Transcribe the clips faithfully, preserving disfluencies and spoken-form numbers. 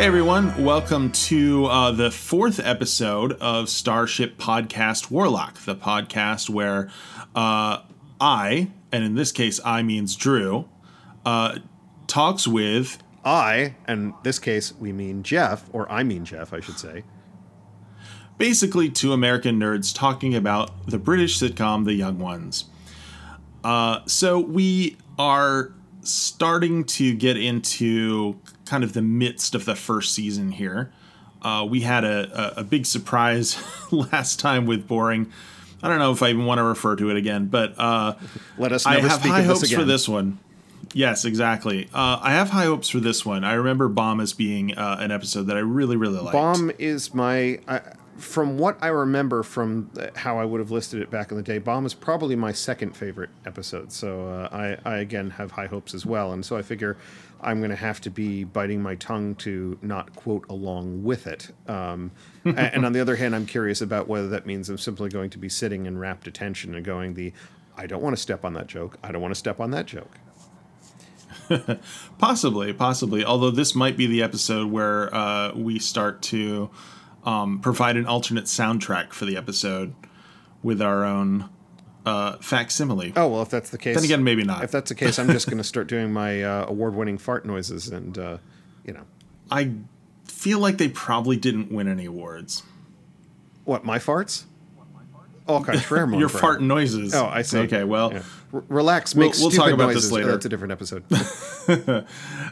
Hey everyone, welcome to uh, the fourth episode of Starship Podcast Warlock, the podcast where uh, I, and in this case I means Drew, uh, talks with... I, and in this case we mean Jeff, or I mean Jeff, I should say. Basically two American nerds talking about the British sitcom The Young Ones. Uh, so we are starting to get into... kind of the midst of the first season here. Uh, we had a, a, a big surprise last time with Boring. I don't know if I even want to refer to it again, but uh, let us never I have speak high of hopes this again. for this one. Yes, exactly. Uh, I have high hopes for this one. I remember Bomb as being uh, an episode that I really, really liked. Bomb is my, I, from what I remember from how I would have listed it back in the day, Bomb is probably my second favorite episode. So uh, I, I, again, have high hopes as well. And so I figure... I'm going to have to be biting my tongue to not quote along with it. Um, and on the other hand, I'm curious about whether that means I'm simply going to be sitting in rapt attention and going the, I don't want to step on that joke. I don't want to step on that joke. possibly, possibly. Although this might be the episode where uh, we start to um, provide an alternate soundtrack for the episode with our own... Uh, facsimile. Oh, well, if that's the case... Then again, maybe not. If that's the case, I'm just going to start doing my uh, award-winning fart noises and, uh, you know. I feel like they probably didn't win any awards. What, my farts? What, my farts? Oh, contraire, my Your friend. Fart noises. Oh, I see. Okay, well... Yeah. R- relax, make we'll, we'll stupid noises. We'll talk about noises. this later. Oh, that's a different episode.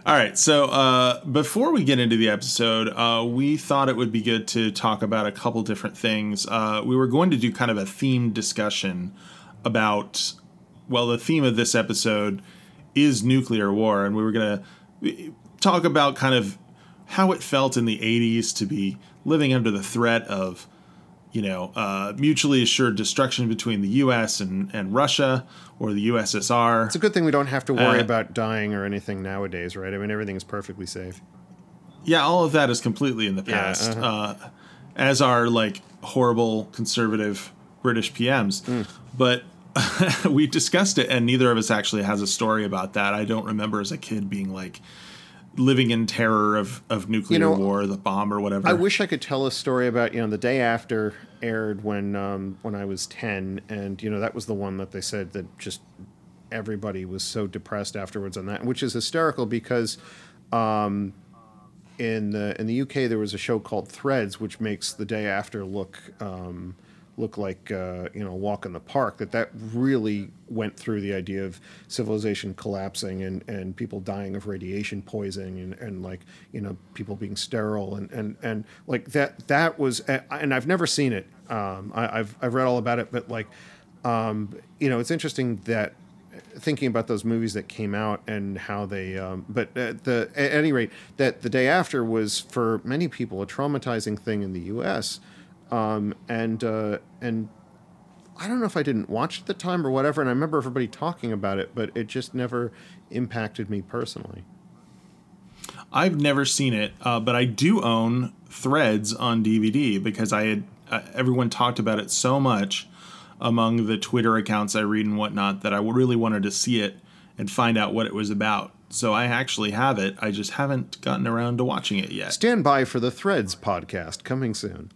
All right, so uh, before we get into the episode, uh, we thought it would be good to talk about a couple different things. Uh, we were going to do kind of a themed discussion about, well, the theme of this episode is nuclear war, and we were going to talk about kind of how it felt in the eighties to be living under the threat of, you know, uh, mutually assured destruction between the U S and, and Russia or the U S S R. It's a good thing we don't have to worry uh, about dying or anything nowadays, right? I mean, everything is perfectly safe. Yeah, all of that is completely in the past, yeah, uh-huh. uh, as are, like, horrible conservative British P Ms. Mm. But we discussed it, and neither of us actually has a story about that. I don't remember as a kid being like living in terror of, of nuclear you know, war, the bomb or whatever. I wish I could tell a story about, you know, The Day After aired when um, when I was ten. And, you know, that was the one that they said that just everybody was so depressed afterwards on that, which is hysterical because um, in the in the U K there was a show called Threads, which makes The Day After look... Um, look like, uh, you know, Walk in the Park, that that really went through the idea of civilization collapsing and, and people dying of radiation poisoning and, and like, you know, people being sterile and, and, and like that, that was, and I've never seen it. Um, I, I've, I've read all about it, but like, um, you know, it's interesting that thinking about those movies that came out and how they, um, but at the, at any rate, that The Day After was for many people a traumatizing thing in the U S, Um, and, uh, and I don't know if I didn't watch at the time or whatever. And I remember everybody talking about it, but it just never impacted me personally. I've never seen it, uh, but I do own Threads on D V D because I had, uh, everyone talked about it so much among the Twitter accounts I read and whatnot that I really wanted to see it and find out what it was about. So I actually have it. I just haven't gotten around to watching it yet. Stand by for the Threads podcast coming soon.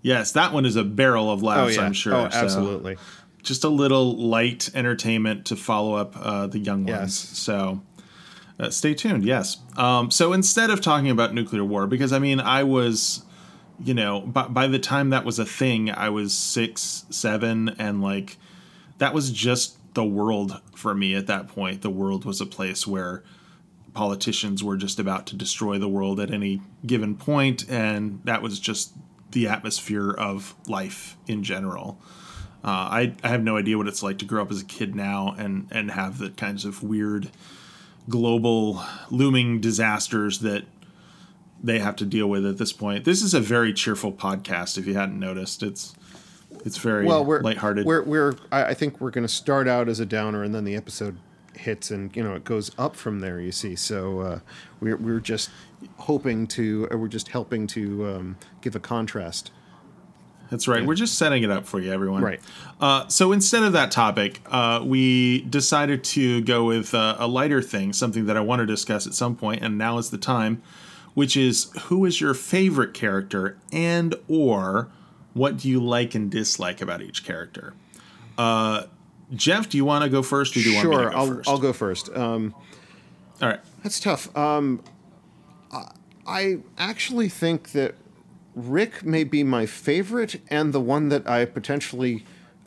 Yes, that one is a barrel of laughs, oh, yeah. I'm sure. Oh, absolutely. So just a little light entertainment to follow up uh, The Young Ones. Yes. So uh, stay tuned, yes. Um, so instead of talking about nuclear war, because, I mean, I was, you know, by, by the time that was a thing, I was six, seven, and, like, that was just the world for me at that point. The world was a place where politicians were just about to destroy the world at any given point, and that was just... the atmosphere of life in general. Uh, I, I have no idea what it's like to grow up as a kid now and, and have the kinds of weird global looming disasters that they have to deal with at this point. This is a very cheerful podcast. If you hadn't noticed, it's, it's very well, we're, lighthearted. We're, we're, I think we're going to start out as a downer and then the episode hits and, you know, it goes up from there, you see. So uh, we're, we're just hoping to, or we're just helping to um, give a contrast. That's right. Yeah. We're just setting it up for you, everyone. Right. Uh, so instead of that topic, uh, we decided to go with uh, a lighter thing, something that I want to discuss at some point, and now is the time, which is who is your favorite character and or what do you like and dislike about each character? Uh, Jeff, do you want to go first or do you sure, want me to go I'll, first? Sure, I'll go first. Um, All right. That's tough. Um, I, I actually think that Rick may be my favorite and the one that I potentially,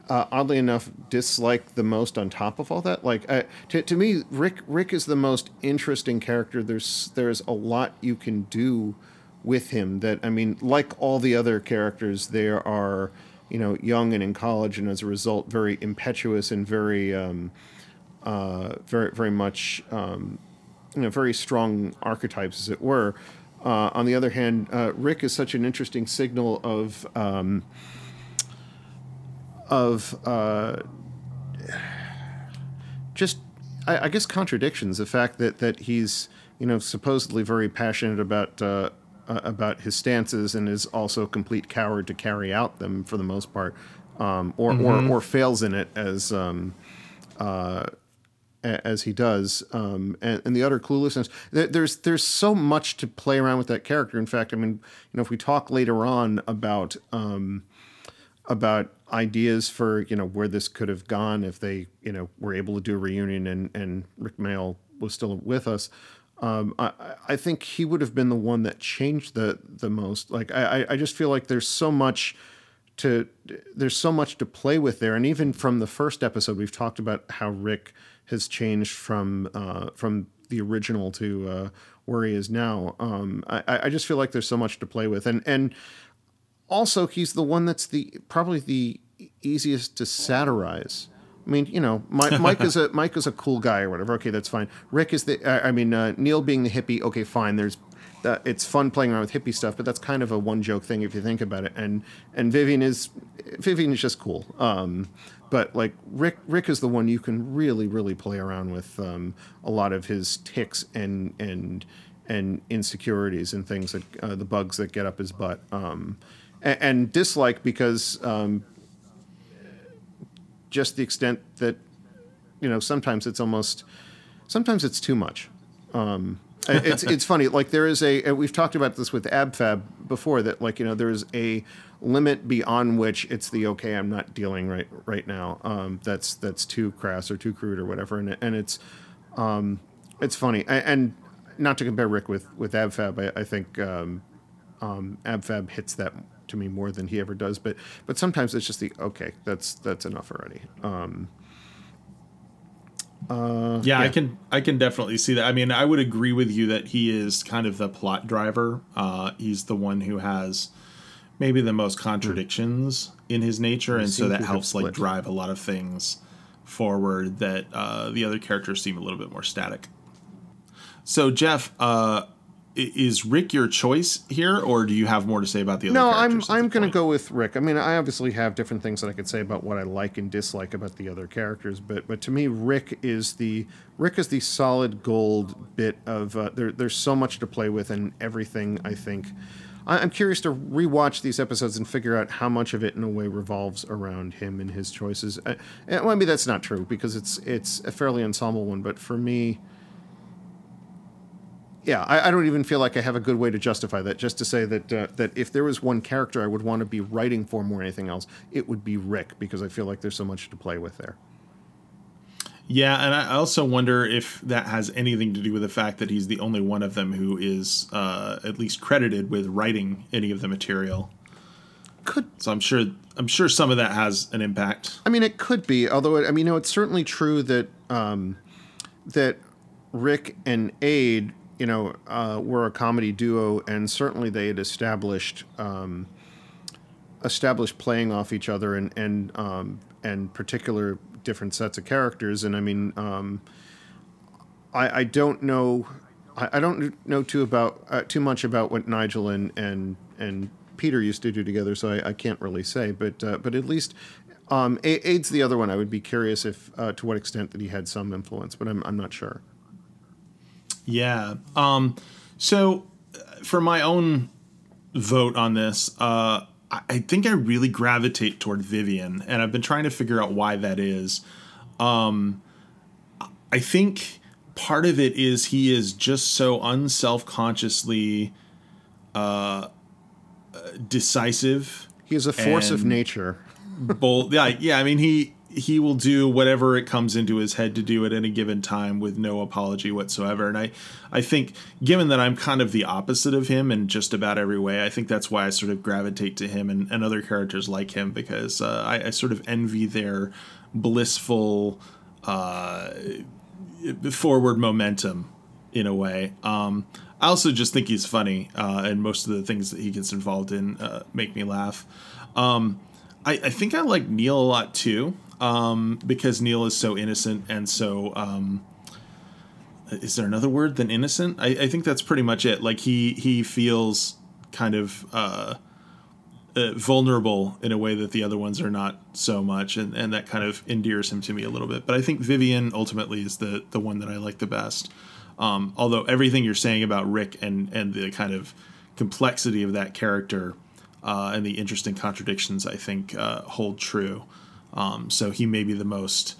uh, oddly enough, dislike the most on top of all that. Like, I, to, to me, Rick Rick is the most interesting character. There's there's a lot you can do with him that, I mean, like all the other characters, they are, you know, young and in college and as a result very impetuous and very, um, uh, very, very much, um, you know, very strong archetypes, as it were. Uh, on the other hand, uh, Rick is such an interesting signal of um, of uh, just, I, I guess, contradictions. The fact that that he's, you know, supposedly very passionate about uh, uh, about his stances and is also a complete coward to carry out them for the most part, um, or, mm-hmm. or or fails in it as. Um, uh, as he does, um, and, and the utter cluelessness. There's there's so much to play around with that character. In fact, I mean, you know, if we talk later on about um, about ideas for, you know, where this could have gone if they, you know, were able to do a reunion and, and Rick Mayall was still with us, um, I, I think he would have been the one that changed the the most. Like, I, I just feel like there's so much... To, there's so much to play with there, and even from the first episode, we've talked about how Rick has changed from uh, from the original to uh, where he is now. Um, I, I just feel like there's so much to play with, and and also he's the one that's the probably the easiest to satirize. I mean, you know, Mike, Mike is a Mike is a cool guy or whatever. Okay, that's fine. Rick is the I, I mean uh, Neil being the hippie. Okay, fine. There's Uh, it's fun playing around with hippie stuff, but that's kind of a one joke thing if you think about it. And and Vivian is Vivian is just cool. Um, but like Rick Rick is the one you can really really play around with um, a lot of his tics and and and insecurities and things that uh, the bugs that get up his butt um, and, and dislike because um, just the extent that you know sometimes it's almost sometimes it's too much. Um, it's it's funny, like there is a, we've talked about this with Abfab before, that like, you know, there's a limit beyond which it's the, okay, I'm not dealing right right now. Um, that's that's too crass or too crude or whatever. And and it's um, it's funny. I, and not to compare Rick with, with Abfab, I, I think um, um, Abfab hits that to me more than he ever does. But but sometimes it's just the, okay, that's that's enough already. Um Uh, yeah, yeah, I can I can definitely see that. I mean, I would agree with you that he is kind of the plot driver. Uh, he's the one who has maybe the most contradictions mm-hmm. in his nature, and so that helps like drive a lot of things forward that uh, the other characters seem a little bit more static. So, Jeff, uh, is Rick your choice here, or do you have more to say about the other no, characters? No, I'm I'm going to go with Rick. I mean, I obviously have different things that I could say about what I like and dislike about the other characters, but but to me, Rick is the Rick is the solid gold bit of uh, there. There's so much to play with, and everything. I think I, I'm curious to rewatch these episodes and figure out how much of it, in a way, revolves around him and his choices. I, and maybe that's not true because it's it's a fairly ensemble one, but for me. Yeah, I, I don't even feel like I have a good way to justify that. Just to say that uh, that if there was one character I would want to be writing for more than anything else, it would be Rick, because I feel like there's so much to play with there. Yeah, and I also wonder if that has anything to do with the fact that he's the only one of them who is uh, at least credited with writing any of the material. Could so I'm sure I'm sure some of that has an impact. I mean, it could be. Although, it, I mean, no, it's certainly true that um, that Rick and Aid. You know, uh, were a comedy duo, and certainly they had established um, established playing off each other, and and um, and particular different sets of characters. And I mean, um, I, I don't know, I, I don't know too about uh, too much about what Nigel and and and Peter used to do together, so I, I can't really say. But uh, but at least um, A- Aid's the other one. I would be curious if uh, to what extent that he had some influence, but I'm I'm not sure. Yeah. Um, so for my own vote on this, uh, I, I think I really gravitate toward Vivian, and I've been trying to figure out why that is. Um, I think part of it is he is just so unselfconsciously uh, decisive. He is a force of nature. bold, yeah, yeah. I mean, he he will do whatever it comes into his head to do at any given time with no apology whatsoever. And I, I think, given that I'm kind of the opposite of him in just about every way, I think that's why I sort of gravitate to him and, and other characters like him, because uh, I, I sort of envy their blissful uh, forward momentum in a way. Um, I also just think he's funny, uh, and most of the things that he gets involved in uh, make me laugh. Um, I, I think I like Neil a lot, too. Um, because Neil is so innocent and so, um, is there another word than innocent? I, I think that's pretty much it. Like he, he feels kind of, uh, uh, vulnerable in a way that the other ones are not so much. And, and that kind of endears him to me a little bit, but I think Vivian ultimately is the, the one that I like the best. Um, although everything you're saying about Rick and, and the kind of complexity of that character, uh, and the interesting contradictions, I think, uh, hold true. Um, so he may be the most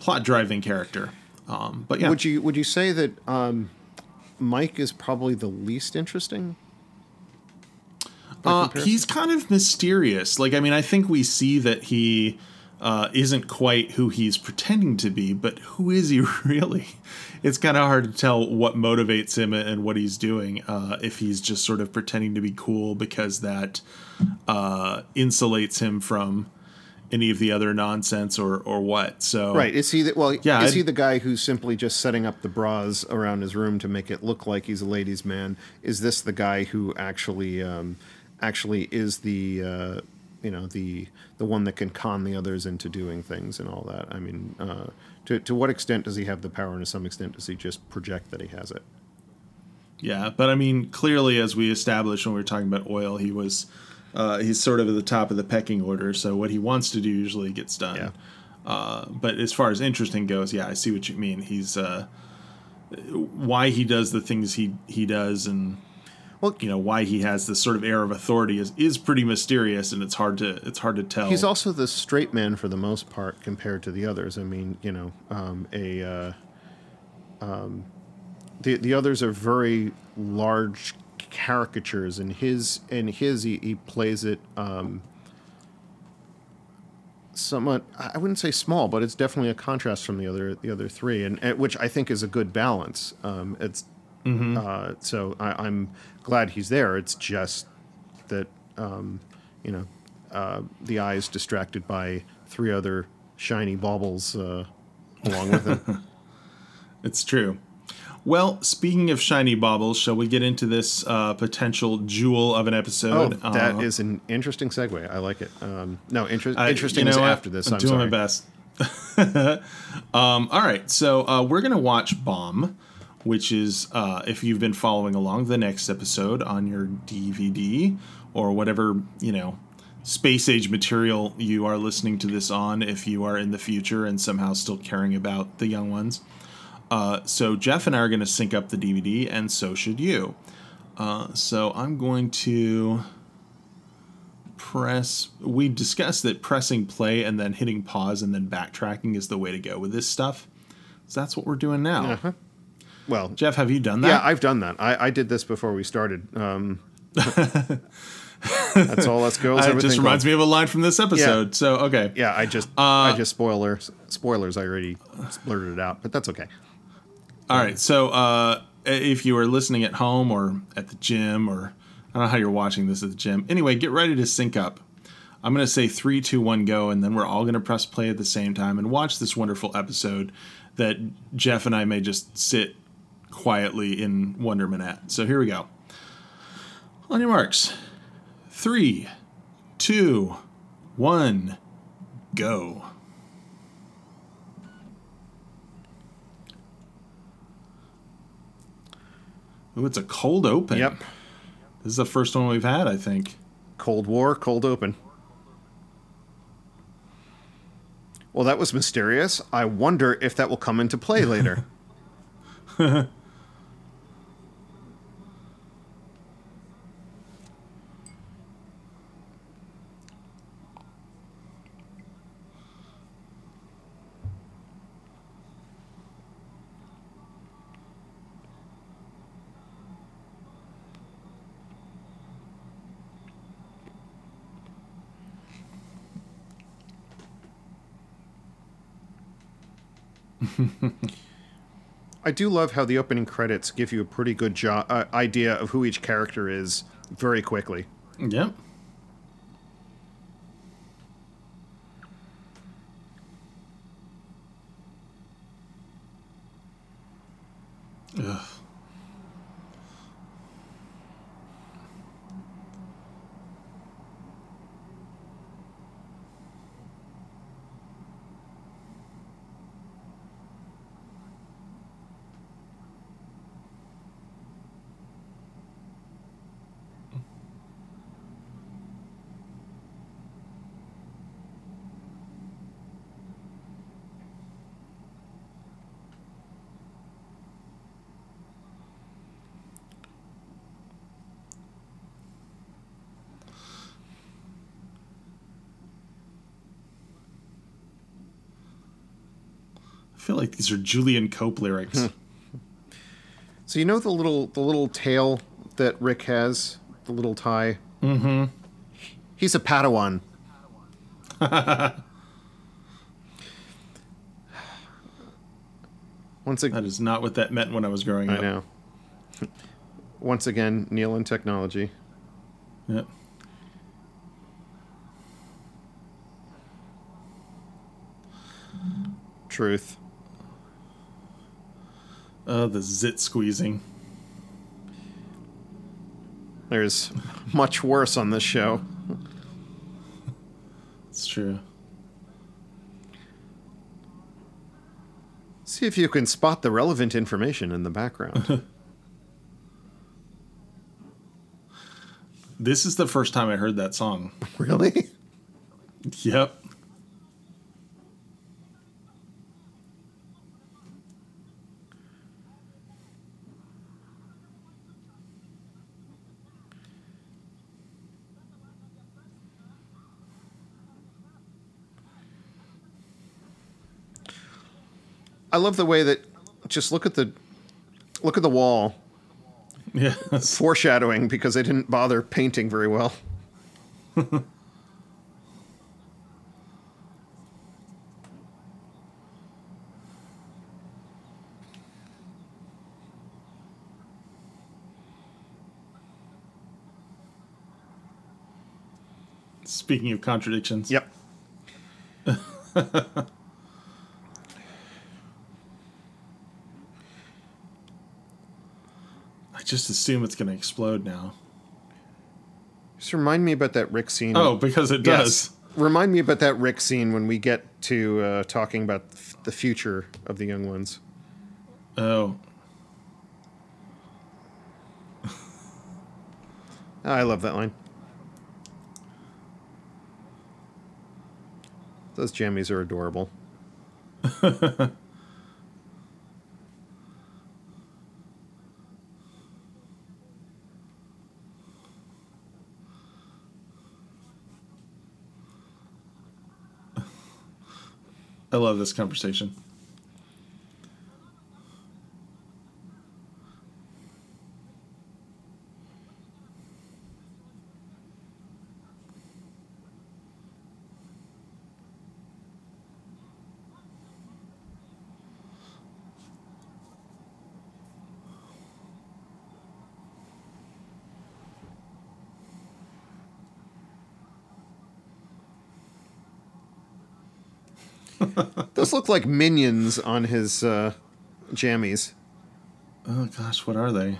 plot-driving character. Um, but yeah, would you would you say that um, Mike is probably the least interesting? Uh, he's kind of mysterious. Like, I mean, I think we see that he uh, isn't quite who he's pretending to be, but who is he really? It's kind of hard to tell what motivates him and what he's doing. Uh, if he's just sort of pretending to be cool because that uh, insulates him from any of the other nonsense or, or what. So, right. Is he the, well, yeah, is I'd, he the guy who's simply just setting up the bras around his room to make it look like he's a ladies' man? Is this the guy who actually, um, actually is the, uh, you know, the, the one that can con the others into doing things and all that? I mean, uh, to, to what extent does he have the power, and to some extent does he just project that he has it? Yeah. But I mean, clearly, as we established when we were talking about oil, he was, Uh, he's sort of at the top of the pecking order, so what he wants to do usually gets done. Yeah. Uh, but as far as interesting goes, yeah, I see what you mean. He's uh, why he does the things he, he does, and well, you know, why he has this sort of air of authority is, is pretty mysterious, and it's hard to it's hard to tell. He's also the straight man for the most part compared to the others. I mean, you know, um, a uh, um, the the others are very large caricatures, and his and his he, he plays it um somewhat, I wouldn't say small, but it's definitely a contrast from the other the other three, and, and which I think is a good balance. Um it's mm-hmm. uh so I, I'm glad he's there. It's just that um you know uh the eye is distracted by three other shiny baubles uh along with him. It's true. Well, speaking of shiny baubles, shall we get into this uh, potential jewel of an episode? Oh, that uh, is an interesting segue. I like it. Um, no, inter- I, interesting you know, is after this. I'm, I'm doing sorry. my best. um, all right. So uh, we're going to watch Bomb, which is, uh, if you've been following along, the next episode on your D V D or whatever, you know, space age material you are listening to this on, if you are in the future and somehow still caring about The Young Ones. Uh, so Jeff and I are going to sync up the D V D, and so should you. Uh, so I'm going to press... We discussed that pressing play and then hitting pause and then backtracking is the way to go with this stuff. So that's what we're doing now. Uh-huh. Well, Jeff, have you done that? Yeah, I've done that. I, I did this before we started. Um, that's all us girls. It just reminds goes. me of a line from this episode. Yeah. So, okay. Yeah, I just, uh, I just spoilers, spoilers. I already blurted it out, but that's okay. All right, so uh, if you are listening at home or at the gym, or I don't know how you're watching this at the gym. Anyway, get ready to sync up. I'm going to say three, two, one, go, and then we're all going to press play at the same time and watch this wonderful episode that Jeff and I may just sit quietly in wonderment at. So here we go. On your marks, three, two, one, go. Ooh, it's a cold open. Yep. This is the first one we've had, I think. Cold War, cold open. Well, that was mysterious. I wonder if that will come into play later. I do love how the opening credits give you a pretty good jo- uh, idea of who each character is very quickly. Yep. Ugh. I feel like these are Julian Cope lyrics. So you know the little the little tail that Rick has, the little tie? Mm-hmm. He's a Padawan. Once ag- that is not what that meant when I was growing I up. I know. Once again, Neil and technology. Yep. Truth. Uh, the zit squeezing. There's much worse on this show. It's true. See if you can spot the relevant information in the background. This is the first time I heard that song. Really? Yep. I love the way that just look at the look at the wall. Yeah. Foreshadowing because they didn't bother painting very well. Speaking of contradictions. Yep. Just assume it's going to explode now. Just remind me about that Rick scene. Oh, because it does. Yes. Remind me about that Rick scene when we get to uh, talking about the future of the Young Ones. Oh. I love that line. Those jammies are adorable. I love this conversation. Those look like minions on his uh, jammies. Oh, gosh, what are they?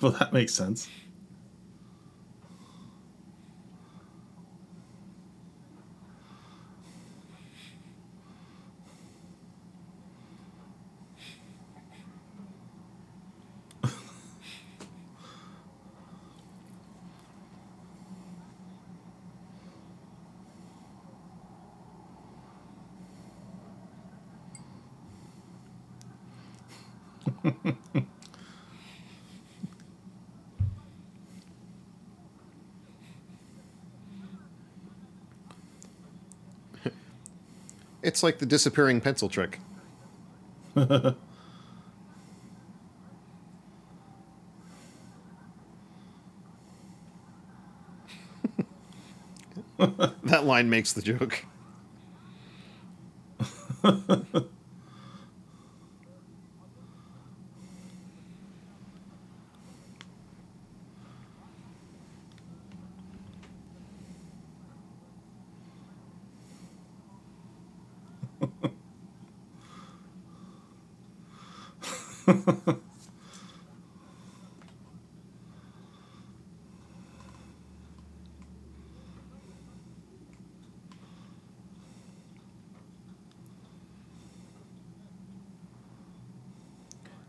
Well, that makes sense. It's like the disappearing pencil trick. That line makes the joke.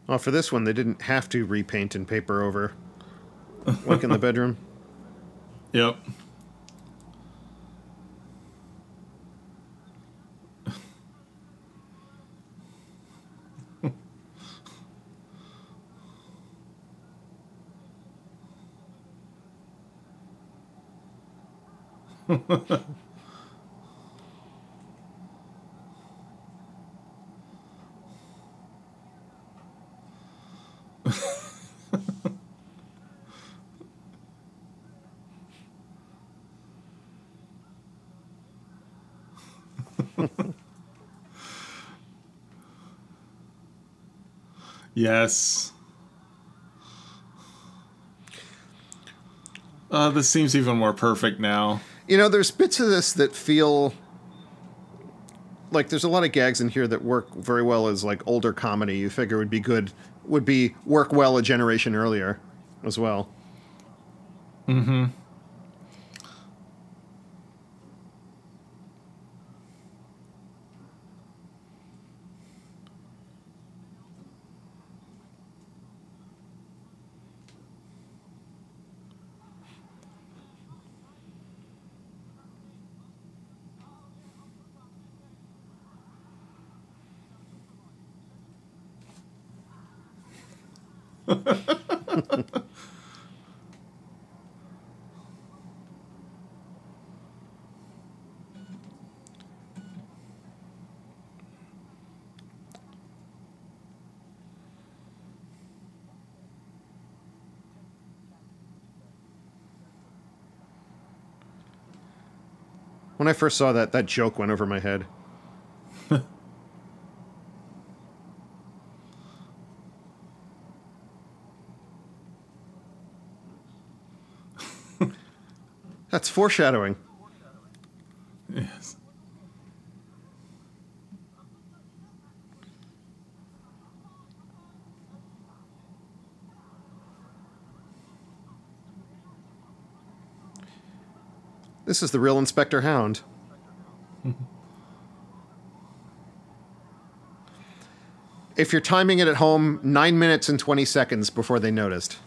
Well, for this one, they didn't have to repaint and paper over, like in the bedroom. Yep. Yes. Uh, this seems even more perfect now. You know, there's bits of this that feel like there's a lot of gags in here that work very well as like older comedy. You figure would be good, would be work well a generation earlier as well. Mm-hmm. When I first saw that, that joke went over my head. That's foreshadowing. Yes. This is the real Inspector Hound. If you're timing it at home, nine minutes and twenty seconds before they noticed.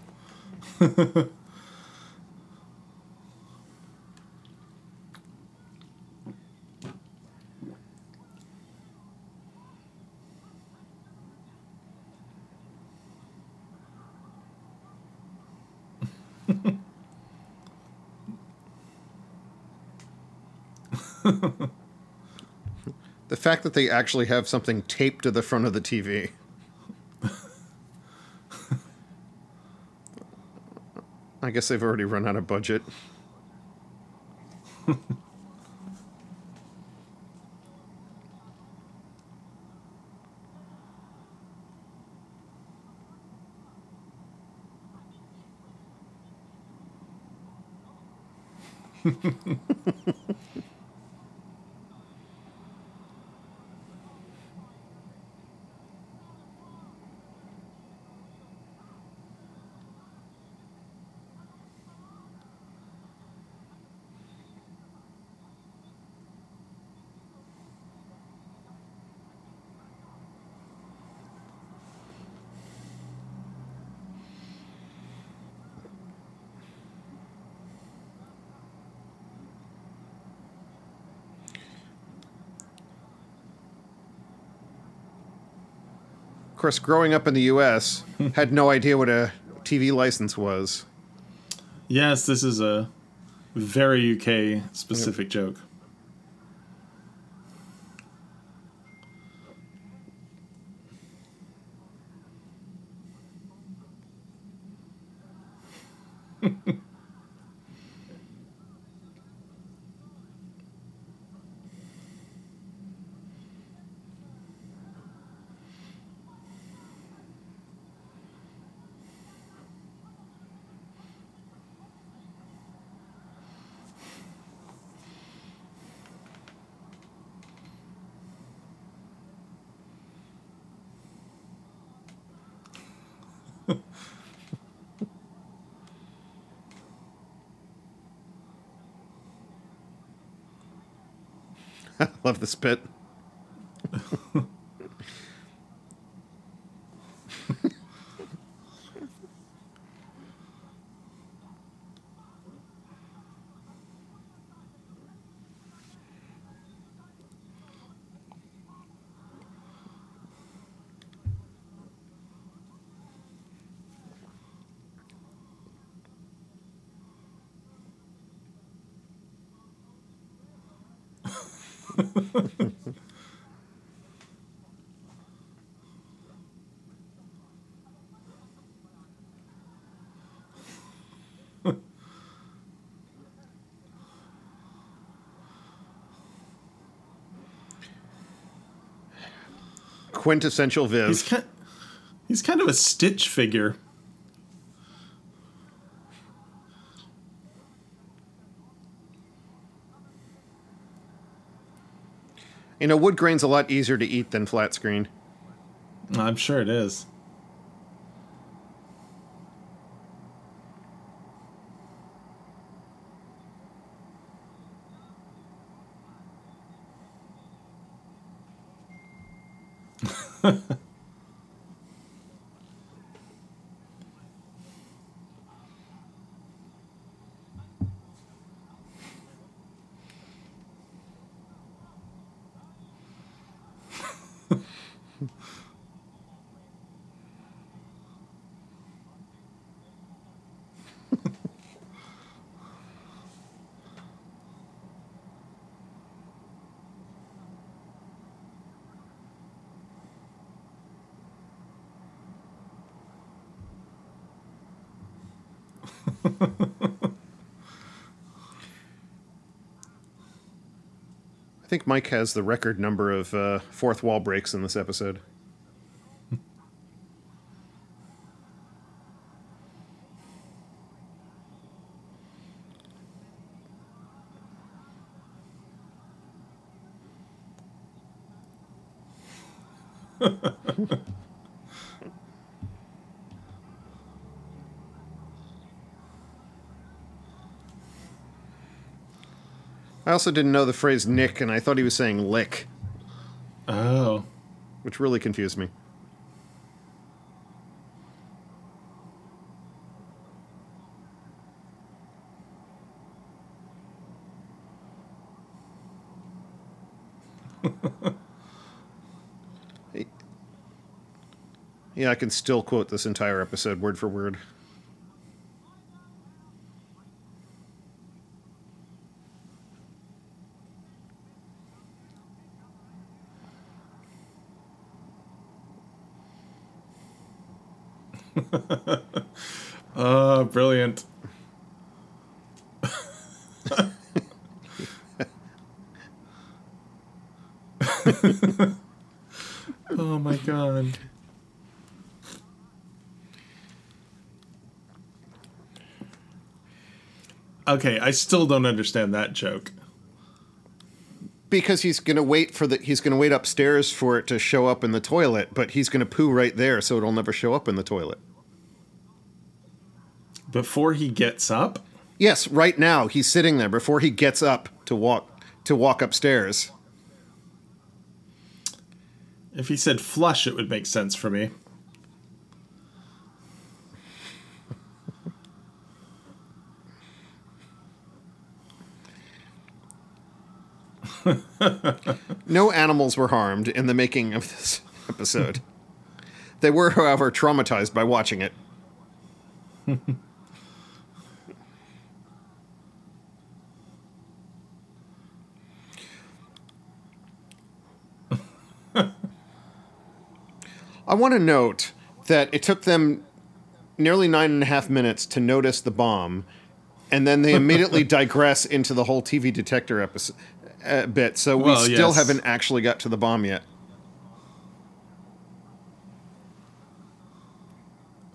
The fact that they actually have something taped to the front of the T V. I guess they've already run out of budget. Of course, growing up in the U S, had no idea what a T V license was. Yes, this is a very U K-specific yep. joke. I love this bit. Quintessential Viv. He's kind, he's kind of a Stitch figure. You know, wood grain's a lot easier to eat than flat screen. I'm sure it is. I think Mike has the record number of uh, fourth wall breaks in this episode. I also didn't know the phrase "nick," and I thought he was saying "lick." Oh, which really confused me. Yeah, I can still quote this entire episode word for word. Oh, brilliant. Oh, my God. Okay, I still don't understand that joke. Because he's gonna wait for the he's gonna wait upstairs for it to show up in the toilet, but he's gonna poo right there, so it'll never show up in the toilet. Before he gets up? Yes, right now he's sitting there before he gets up to walk to walk upstairs. If he said flush, it would make sense for me. No animals were harmed in the making of this episode. They were, however, traumatized by watching it. I want to note that it took them nearly nine and a half minutes to notice the bomb, and then they immediately digress into the whole T V detector episode uh, bit. So we well, still yes. haven't actually got to the bomb yet.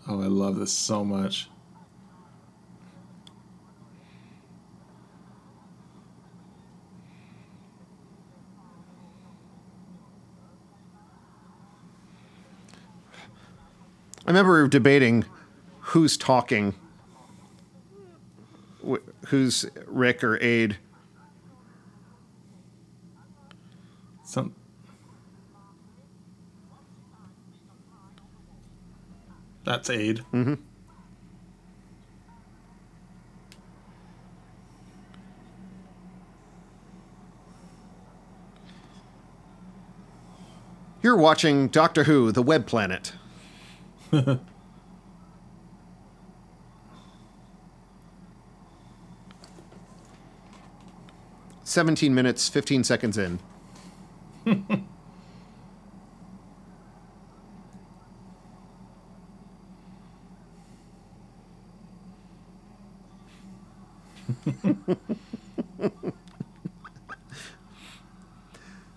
Oh, I love this so much. I remember we were debating who's talking, who's Rick or Aid. Some. That's Aid. Mm-hmm. You're watching Doctor Who, The Web Planet. Seventeen minutes, fifteen seconds in.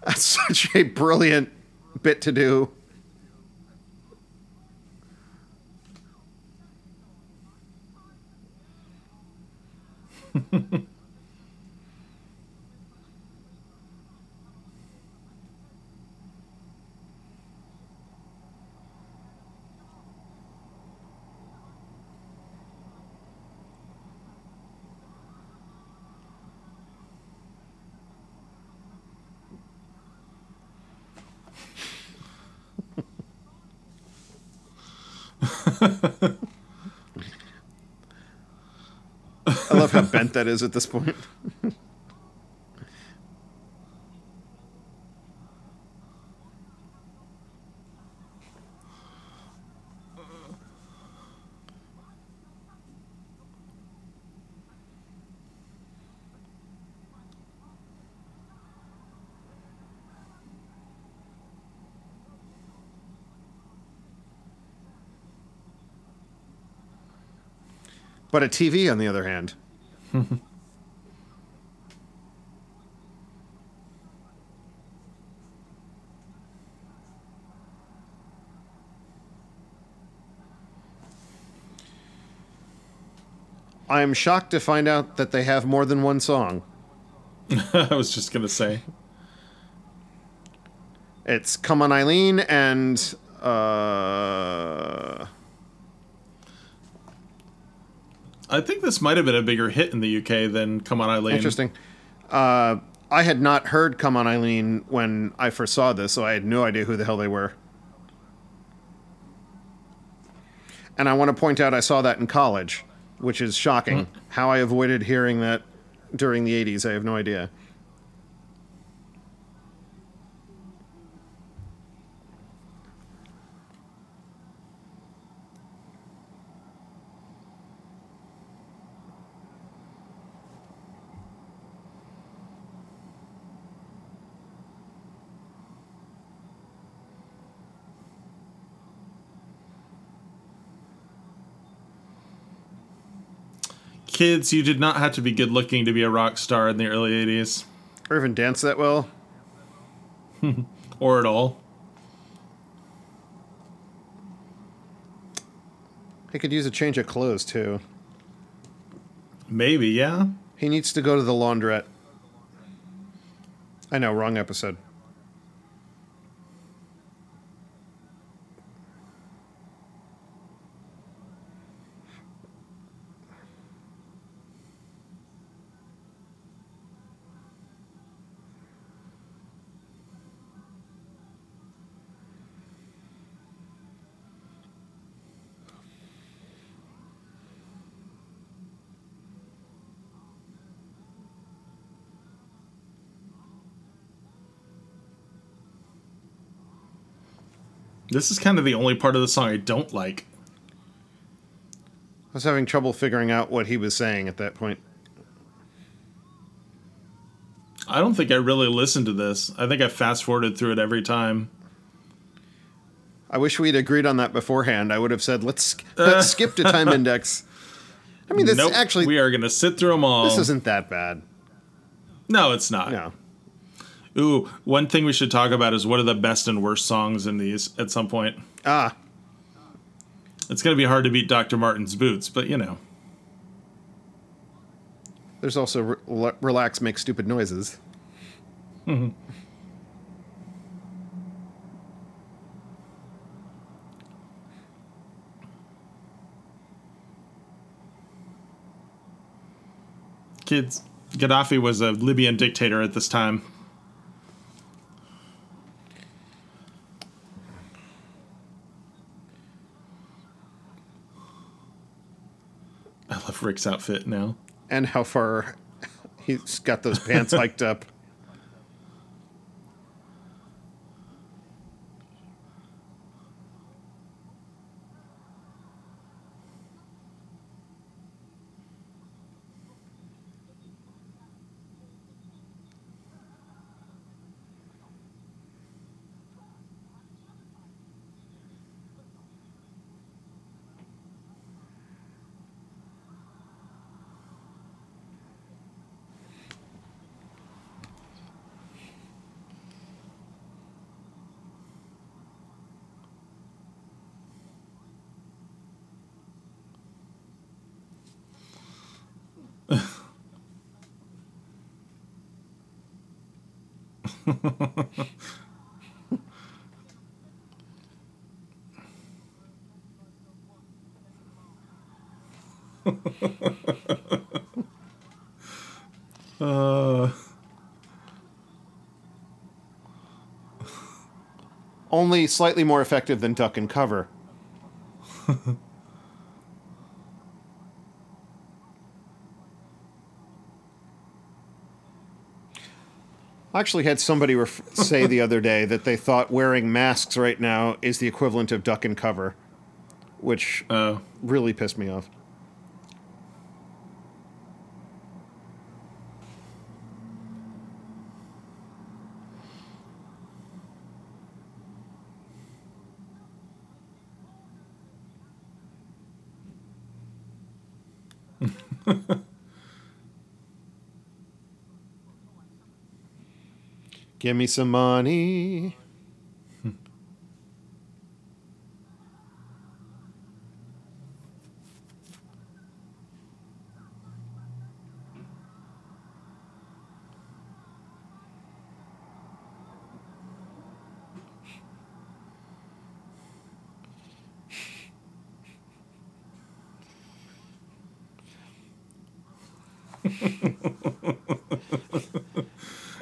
That's such a brilliant bit to do. I love how bent that is at this point. But a T V, on the other hand. I am shocked to find out that they have more than one song. I was just going to say. It's Come On Eileen and... Uh... I think this might have been a bigger hit in the U K than Come On Eileen. Interesting. Uh, I had not heard Come On Eileen when I first saw this, so I had no idea who the hell they were. And I want to point out I saw that in college, which is shocking. Mm-hmm. How I avoided hearing that during the eighties, I have no idea. Kids, you did not have to be good looking to be a rock star in the early eighties. Or even dance that well. Or at all. He could use a change of clothes, too. Maybe, yeah. He needs to go to the laundrette. I know, wrong episode. This is kind of the only part of the song I don't like. I was having trouble figuring out what he was saying at that point. I don't think I really listened to this. I think I fast-forwarded through it every time. I wish we'd agreed on that beforehand. I would have said, let's, let's uh. skip to time index. I mean, this nope, actually... we are going to sit through them all. This isn't that bad. No, it's not. No. Ooh, one thing we should talk about is what are the best and worst songs in these at some point. Ah. It's going to be hard to beat Doctor Martin's Boots, but, you know. There's also re- Relax, Make Stupid Noises. Mm-hmm. Kids, Gaddafi was a Libyan dictator at this time. I love Rick's outfit now. And how far he's got those pants hiked up. uh. Only slightly more effective than duck and cover. I actually had somebody ref- say the other day that they thought wearing masks right now is the equivalent of duck and cover, which uh, really pissed me off. Give me some money. Hmm.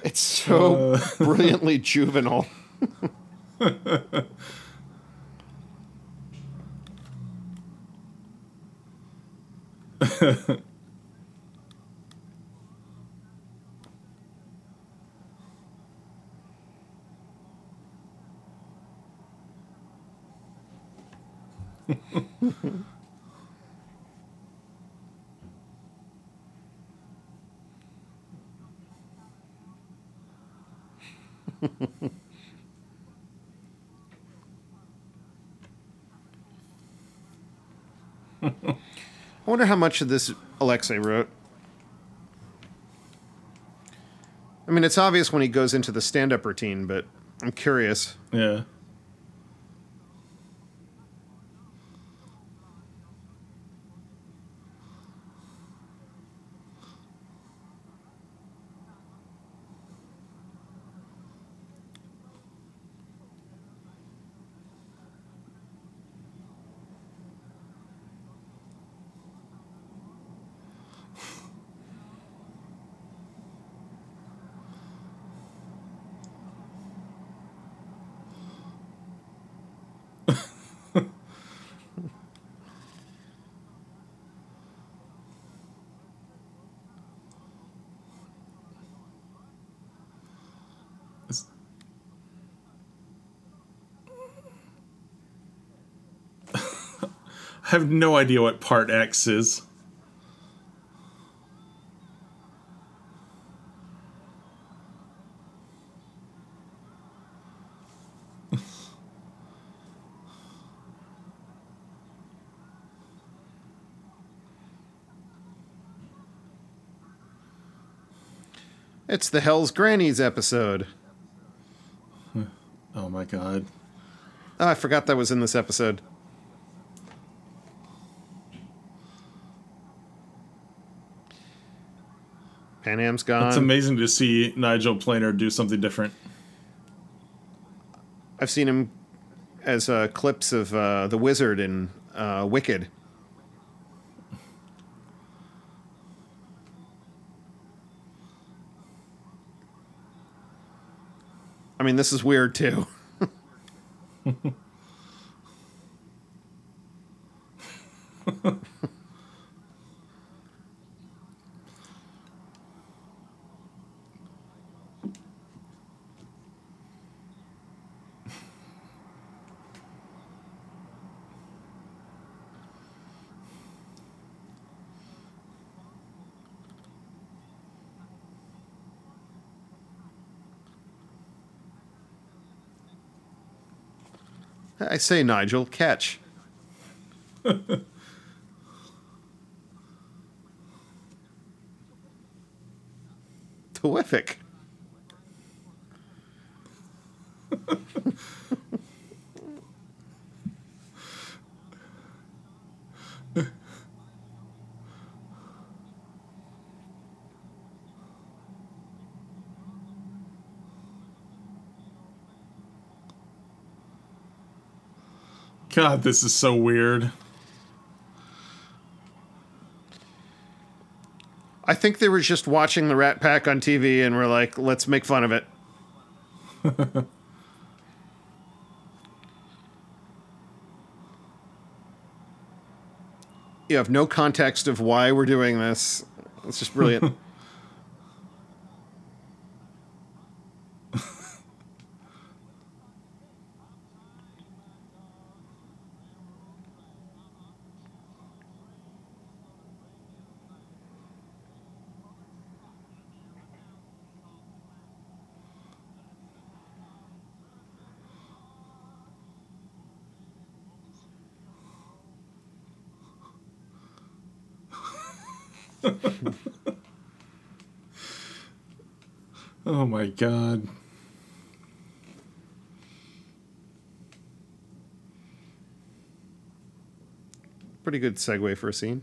It's so uh, brilliantly juvenile. I wonder how much of this Alexei wrote. I mean, it's obvious when he goes into the stand-up routine, but I'm curious. Yeah. have no idea what part X is. It's the Hell's Grannies episode. Oh my god. Oh, I forgot that was in this episode. Pan Am's gone. It's amazing to see Nigel Planer do something different. I've seen him as uh, clips of uh, the Wizard in uh, Wicked. I mean, this is weird, too. I say, Nigel, catch. Terrific. God, this is so weird. I think they were just watching the Rat Pack on T V and were like, let's make fun of it. You have no context of why we're doing this. It's just brilliant. Oh my god. Pretty good segue for a scene.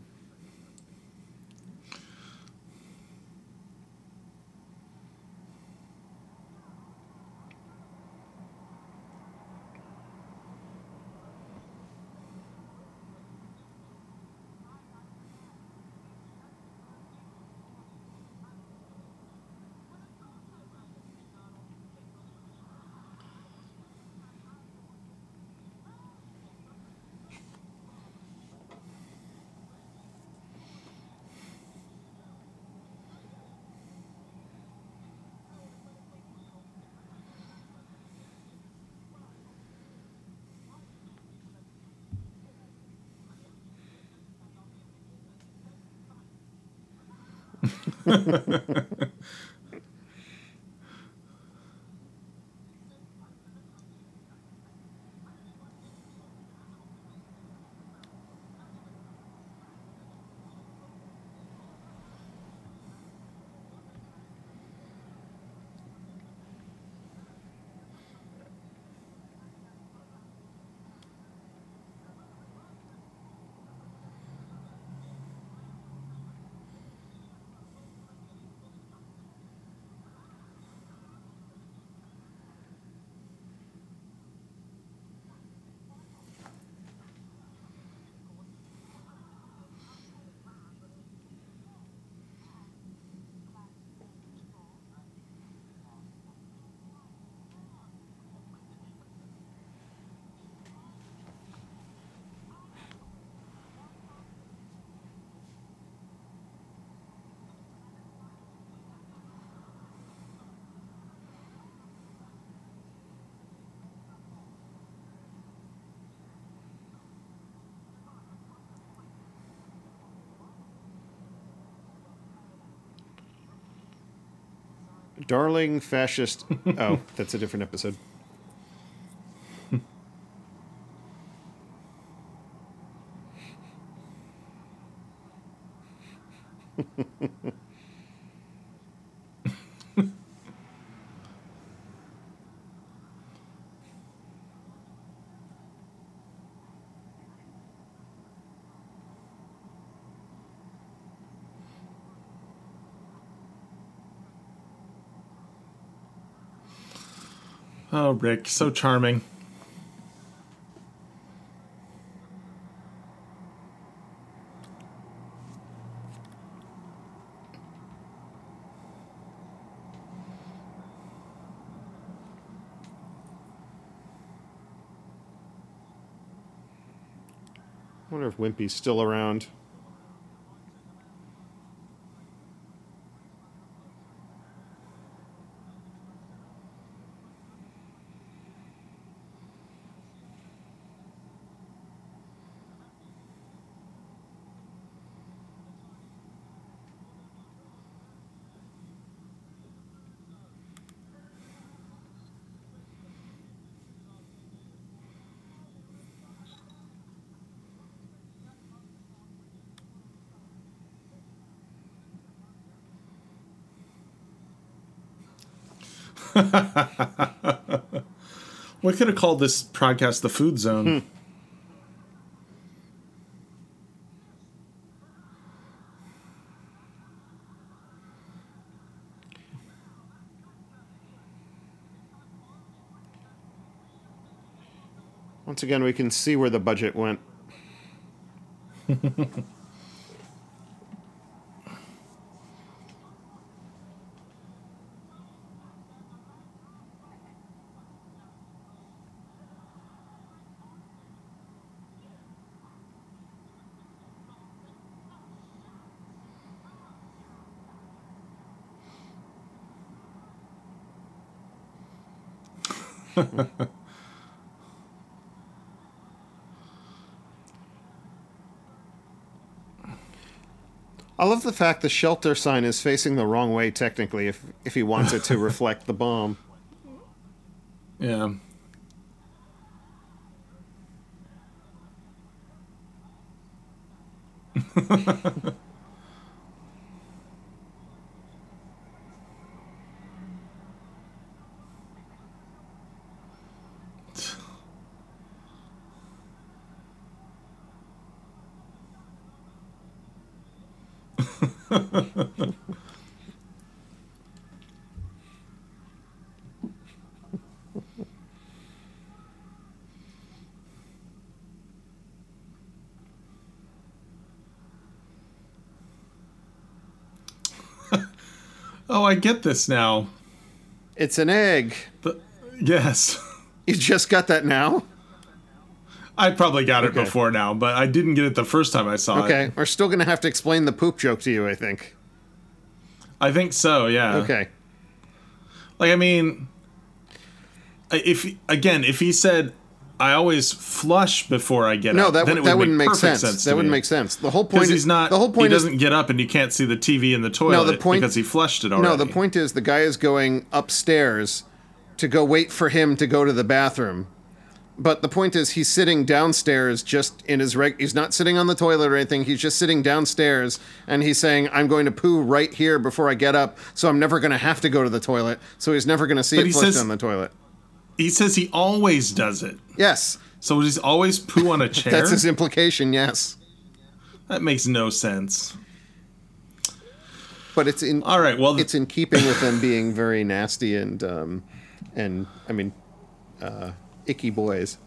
Darling fascist... Oh, that's a different episode. Oh, Rick, so charming. I wonder if Wimpy's still around. We could have called this podcast The Food Zone. Once again, we can see where the budget went. I love the fact the shelter sign is facing the wrong way technically if if he wants it to reflect the bomb. Yeah. Oh, I get this now. It's an egg. The, yes. You just got that now? I probably got okay. it before now, but I didn't get it the first time I saw okay. it. Okay, we're still going to have to explain the poop joke to you, I think. I think so, yeah. Okay. Like, I mean, if again, if he said, I always flush before I get no, up, that w- then it that would wouldn't make, make sense. sense that wouldn't me. make sense. The whole point is not, the whole point he is, doesn't get up and you can't see the T V in the toilet no, the point, because he flushed it already. No, the point is the guy is going upstairs to go wait for him to go to the bathroom. But the point is, he's sitting downstairs just in his reg. He's not sitting on the toilet or anything. He's just sitting downstairs, and he's saying, "I'm going to poo right here before I get up, so I'm never going to have to go to the toilet." So he's never going to see but it flushed on the toilet. He says he always does it. Yes. So he's always poo on a chair. That's his implication. Yes. That makes no sense. But it's in. All right. Well, it's in keeping with them being very nasty and um, and I mean. Uh, Icky boys.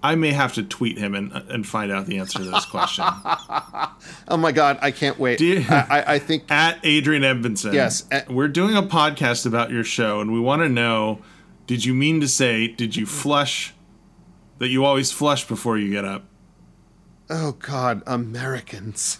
I may have to tweet him and and find out the answer to this question. Oh my God, I can't wait. You, I, I, I think at Adrian Edmondson. Yes, at, we're doing a podcast about your show, and we want to know: did you mean to say? Did you flush? That you always flush before you get up. Oh God, Americans.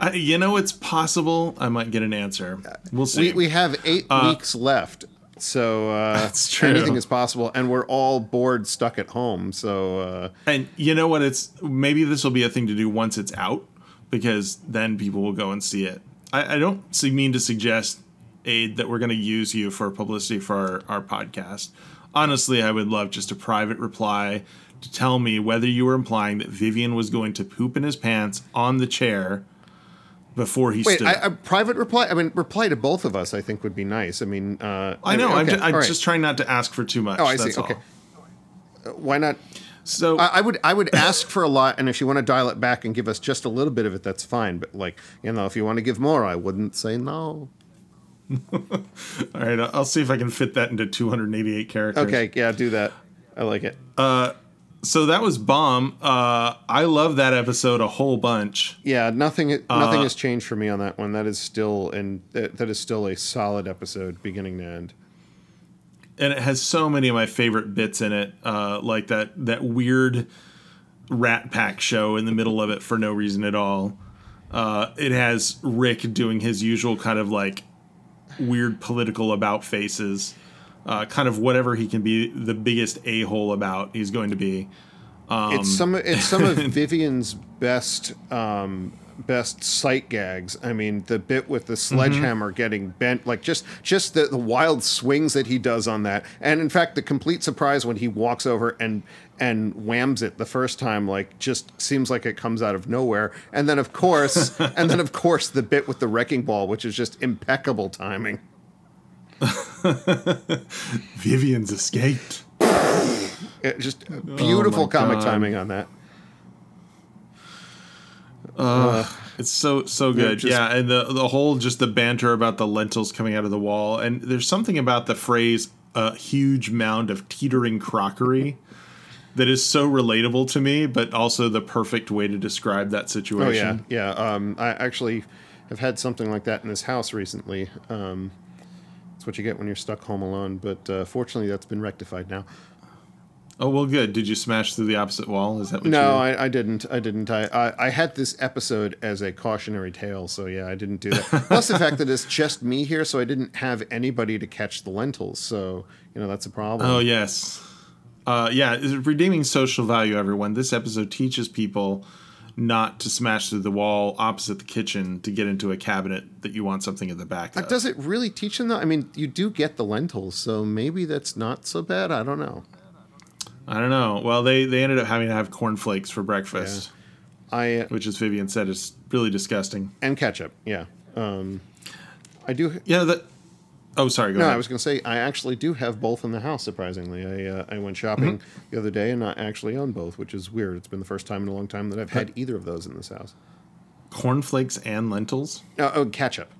I, you know it's possible. I might get an answer. We'll see. We, we have eight uh, weeks left. So uh, that's true. Anything is possible, and we're all bored, stuck at home. So, uh, and you know what? It's maybe this will be a thing to do once it's out, because then people will go and see it. I, I don't mean to suggest, Aid, that we're going to use you for publicity for our, our podcast. Honestly, I would love just a private reply to tell me whether you were implying that Vivian was going to poop in his pants on the chair before he Wait, stood. Wait, a private reply? I mean, reply to both of us, I think, would be nice. I mean, uh, I know. Okay, I'm, just, I'm right. just trying not to ask for too much. Oh, I that's see. Okay. All. Uh, why not? So I, I would I would ask for a lot, and if you want to dial it back and give us just a little bit of it, that's fine. But like, you know, if you want to give more, I wouldn't say no. All right, I'll see if I can fit that into two hundred eighty-eight characters. Okay, yeah, do that. I like it. Uh, so that was Bomb. Uh, I love that episode a whole bunch. Yeah, nothing nothing uh, has changed for me on that one. That is still and that is still a solid episode, beginning to end. And it has so many of my favorite bits in it, uh, like that that weird Rat Pack show in the middle of it for no reason at all. Uh, it has Rick doing his usual kind of like weird political about faces, uh, kind of whatever he can be the biggest a-hole about, he's going to be. Um, it's some it's some of Vivian's best um, best sight gags. I mean, the bit with the sledgehammer mm-hmm. getting bent, like just just the, the wild swings that he does on that, and in fact, the complete surprise when he walks over and and whams it the first time, like just seems like it comes out of nowhere. And then of course, and then of course, the bit with the wrecking ball, which is just impeccable timing. Vivian's escaped. It just beautiful oh comic God. timing on that. Uh, uh, it's so so good. Just, yeah, and the the whole just the banter about the lentils coming out of the wall, and there's something about the phrase "a huge mound of teetering crockery" that is so relatable to me, but also the perfect way to describe that situation. Oh yeah, yeah. Um, I actually have had something like that in this house recently. Um, it's what you get when you're stuck home alone, but uh, fortunately, that's been rectified now. Oh, well, good. Did you smash through the opposite wall? Is that what? No, you I, I didn't. I didn't. I, I I had this episode as a cautionary tale, so yeah, I didn't do that. Plus the fact that it's just me here, so I didn't have anybody to catch the lentils. So, you know, that's a problem. Oh, yes. Uh, yeah, redeeming social value, everyone. This episode teaches people not to smash through the wall opposite the kitchen to get into a cabinet that you want something at the back of. Does it really teach them, though? I mean, you do get the lentils, so maybe that's not so bad. I don't know. I don't know. Well, they, they ended up having to have cornflakes for breakfast, yeah. I uh, which, as Vivian said, is really disgusting. And ketchup, yeah. Um, I do. Yeah. That, oh, sorry. Go no, ahead. I was going to say I actually do have both in the house. Surprisingly, I uh, I went shopping mm-hmm. the other day and I actually own both, which is weird. It's been the first time in a long time that I've had either of those in this house. Cornflakes and lentils. Uh, oh, ketchup.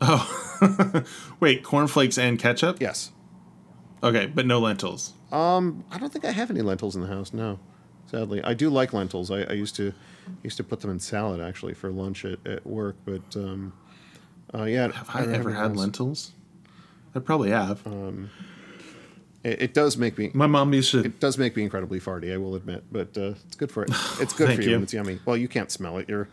Oh, wait, cornflakes and ketchup. Yes. Okay, but no lentils. Um, I don't think I have any lentils in the house. No, sadly, I do like lentils. I, I used to used to put them in salad actually for lunch at, at work. But um, uh, yeah, have I, I ever had else. lentils? I probably have. Um, it, it does make me. My mom used to. It does make me incredibly farty. I will admit, but uh, it's good for it. It's good for you, you. And it's yummy. Well, you can't smell it. You're.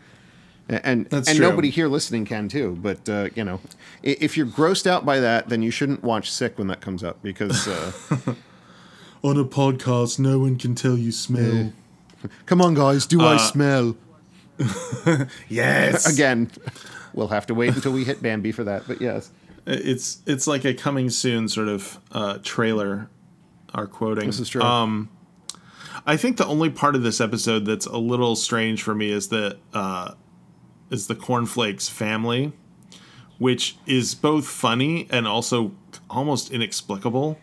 And That's and true. Nobody here listening can too, but uh, you know, if you're grossed out by that, then you shouldn't watch Sick when that comes up because uh, on a podcast, no one can tell you smell. Yeah. Come on, guys, do uh, I smell? Yes. Again, we'll have to wait until we hit Bambi for that, but yes, it's it's like a coming soon sort of uh, trailer. Our quoting. This is true. Um, I think the only part of this episode that's a little strange for me is that. Uh, is the cornflakes family, which is both funny and also almost inexplicable.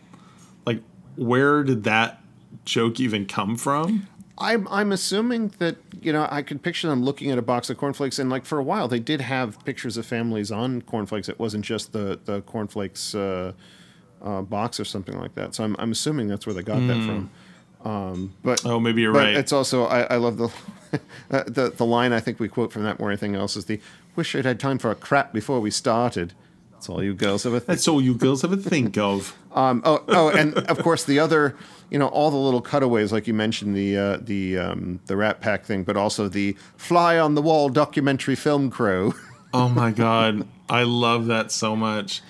Like, where did that joke even come from? I'm I'm assuming that, you know, I could picture them looking at a box of cornflakes, and like for a while they did have pictures of families on cornflakes. It wasn't just the the cornflakes uh, uh, box or something like that. So I'm I'm assuming that's where they got mm. that from. Um, but oh, maybe you're but right. It's also I, I love the the the line I think we quote from that more than anything else is the "Wish I'd had time for a crap before we started." That's all you girls ever. Think. That's all you girls ever think of. um, oh, oh, and of course the other, you know, all the little cutaways like you mentioned the uh, the um, the Rat Pack thing, but also the fly on the wall documentary film crew. Oh my God, I love that so much.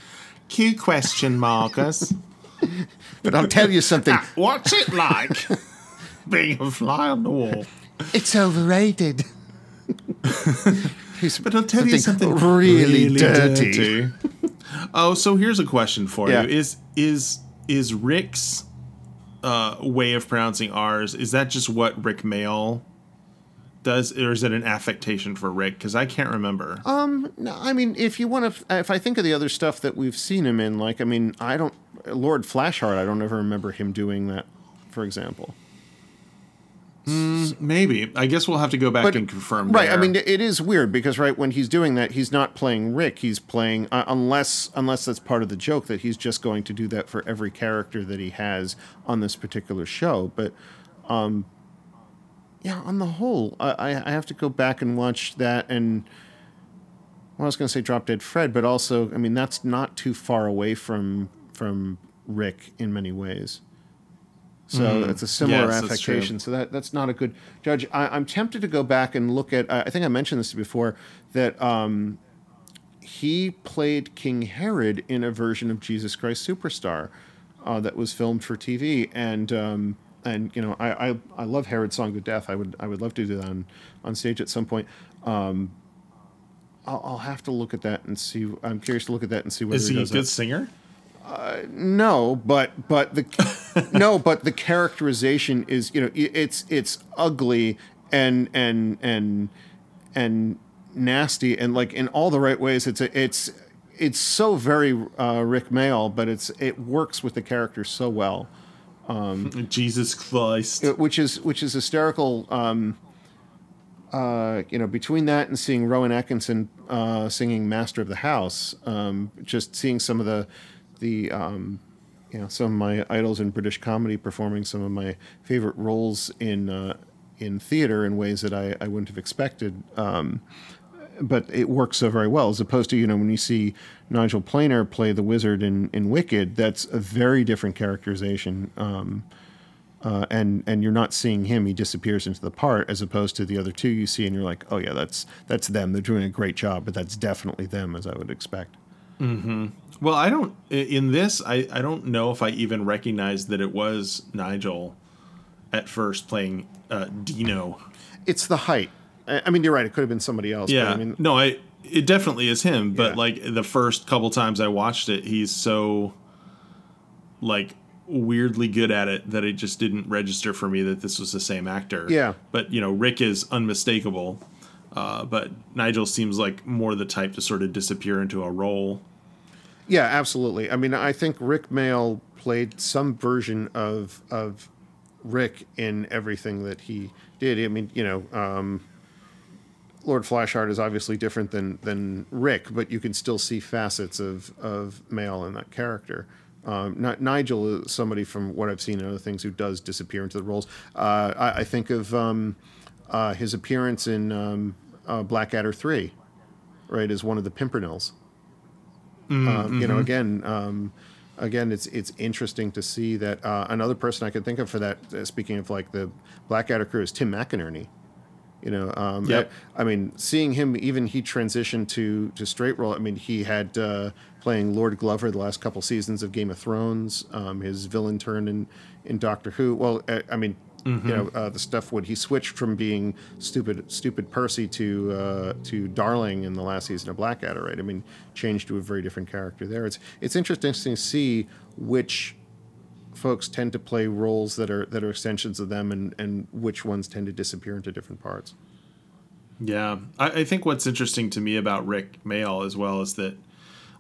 Cue question, Marcus. But I'll tell you something. Ah, what's it like being a fly on the wall? It's overrated. He's, but I'll tell something you something really, really dirty. dirty. Oh, so here's a question for yeah. you: Is is is Rick's uh, way of pronouncing R's, is that just what Rick Mayall does, or is it an affectation for Rick? Because I can't remember. Um, no, I mean, if you want to, if I think of the other stuff that we've seen him in, like, I mean, I don't, Lord Flashheart, I don't ever remember him doing that, for example. Mm, maybe. I guess we'll have to go back but, and confirm. Right. There. I mean, it is weird because right when he's doing that, he's not playing Rick. He's playing uh, unless unless that's part of the joke that he's just going to do that for every character that he has on this particular show. But um, yeah, on the whole, I, I have to go back and watch that. And well, I was going to say Drop Dead Fred, but also, I mean, that's not too far away from from Rick in many ways. So it's mm. a similar yes, affectation. So that, that's not a good judge. I, I'm tempted to go back and look at, I think I mentioned this before, that um, he played King Herod in a version of Jesus Christ Superstar uh, that was filmed for T V. And, um, and you know, I, I, I love Herod's Song to Death. I would I would love to do that on, on stage at some point. Um, I'll, I'll have to look at that and see. I'm curious to look at that and see whether Is he, he does a good that. singer? Uh, no, but but the no, but the characterization is, you know, it's it's ugly and and and and nasty and like in all the right ways. It's a, it's it's so very uh, Rick Mayall, but it's it works with the character so well. Um, Jesus Christ, it, which is which is hysterical. Um, Uh, you know, between that and seeing Rowan Atkinson uh, singing "Master of the House," um, just seeing some of the, the um, you know, some of my idols in British comedy performing some of my favorite roles in uh, in theater in ways that I, I wouldn't have expected. Um, but it works so very well, as opposed to, you know, when you see Nigel Planer play the wizard in, in Wicked, that's a very different characterization. Um, Uh, and and you're not seeing him; he disappears into the part, as opposed to the other two you see, and you're like, oh yeah, that's that's them. They're doing a great job, but that's definitely them, as I would expect. Mm-hmm. Well, I don't in this. I, I don't know if I even recognized that it was Nigel at first playing uh, Dino. It's the height. I, I mean, you're right. It could have been somebody else. Yeah. But I mean, no, I it definitely is him. But yeah. like the first couple times I watched it, he's so like. weirdly good at it that it just didn't register for me that this was the same actor. Yeah. But, you know, Rick is unmistakable. Uh, but Nigel seems like more the type to sort of disappear into a role. Yeah, absolutely. I mean, I think Rick Mayall played some version of of Rick in everything that he did. I mean, you know, um, Lord Flashheart is obviously different than than Rick, but you can still see facets of, of Mayall in that character. Um, not Nigel is somebody from what I've seen and other things who does disappear into the roles. Uh, I, I think of um, uh, his appearance in um, uh, Blackadder three, right, as one of the Pimpernels. Mm, um, mm-hmm. You know, again, um, again, it's it's interesting to see that uh, another person I could think of for that. Uh, speaking of like the Blackadder crew, is Tim McInerney. You know, um, yep. I, I mean, seeing him, even he transitioned to, to straight role. I mean, he had uh, playing Lord Glover the last couple seasons of Game of Thrones, um, his villain turn in, in Doctor Who. Well, I, I mean, mm-hmm. you know, uh, the stuff when he switched from being stupid, stupid Percy to uh, to Darling in the last season of Blackadder, right? I mean, changed to a very different character there. It's it's interesting to see which folks tend to play roles that are that are extensions of them and, and which ones tend to disappear into different parts. Yeah. I, I think what's interesting to me about Rick Mayall as well is that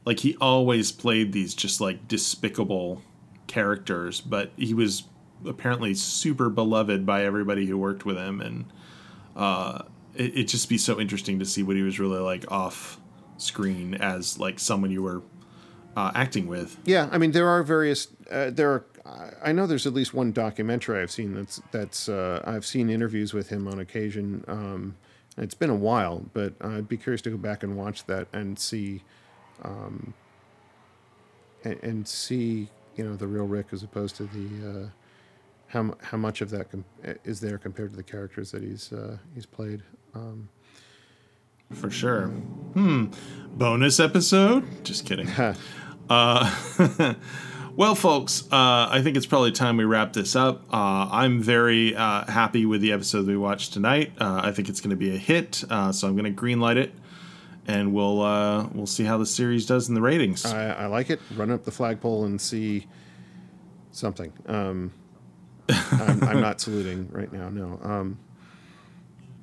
like he always played these just like despicable characters, but he was apparently super beloved by everybody who worked with him. And uh, it, it'd just be so interesting to see what he was really like off screen as like someone you were uh, acting with. Yeah. I mean, there are various, uh, there are, I know there's at least one documentary I've seen that's that's uh, I've seen interviews with him on occasion. Um, it's been a while, but I'd be curious to go back and watch that and see, um, and, and see you know the real Rick as opposed to the uh, how how much of that com- is there compared to the characters that he's uh, he's played. Um, For sure. Hmm. Bonus episode? Just kidding. uh, Well, folks, uh, I think it's probably time we wrap this up. Uh, I'm very uh, happy with the episode we watched tonight. Uh, I think it's going to be a hit, uh, so I'm going to greenlight it. and we'll uh, we'll see how the series does in the ratings. I, I like it. Run up the flagpole and see something. Um, I'm, I'm not saluting right now. No. Um,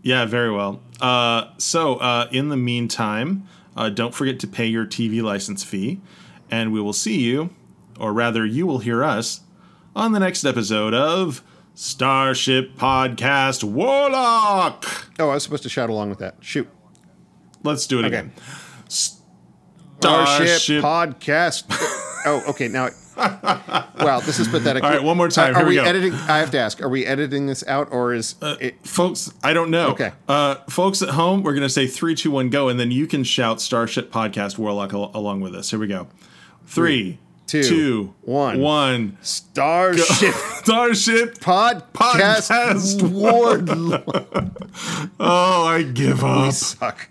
yeah, very well. Uh, so uh, in the meantime, uh, don't forget to pay your T V license fee, and we will see you, or rather, you will hear us on the next episode of Starship Podcast Warlock. Oh, I was supposed to shout along with that. Shoot. Let's do it okay. again. Starship, Starship Podcast. Oh, okay. Now, wow, this is pathetic. All right, one more time. Uh, are Here we, we go. Editing? I have to ask, are we editing this out or is uh, it? Folks, I don't know. Okay. Uh, folks at home, we're going to say three, two, one, go. And then you can shout Starship Podcast Warlock al- along with us. Here we go. Three, three two, two, one. One. Starship. Starship Pod- Podcast Warlock. Oh, I give up. We suck.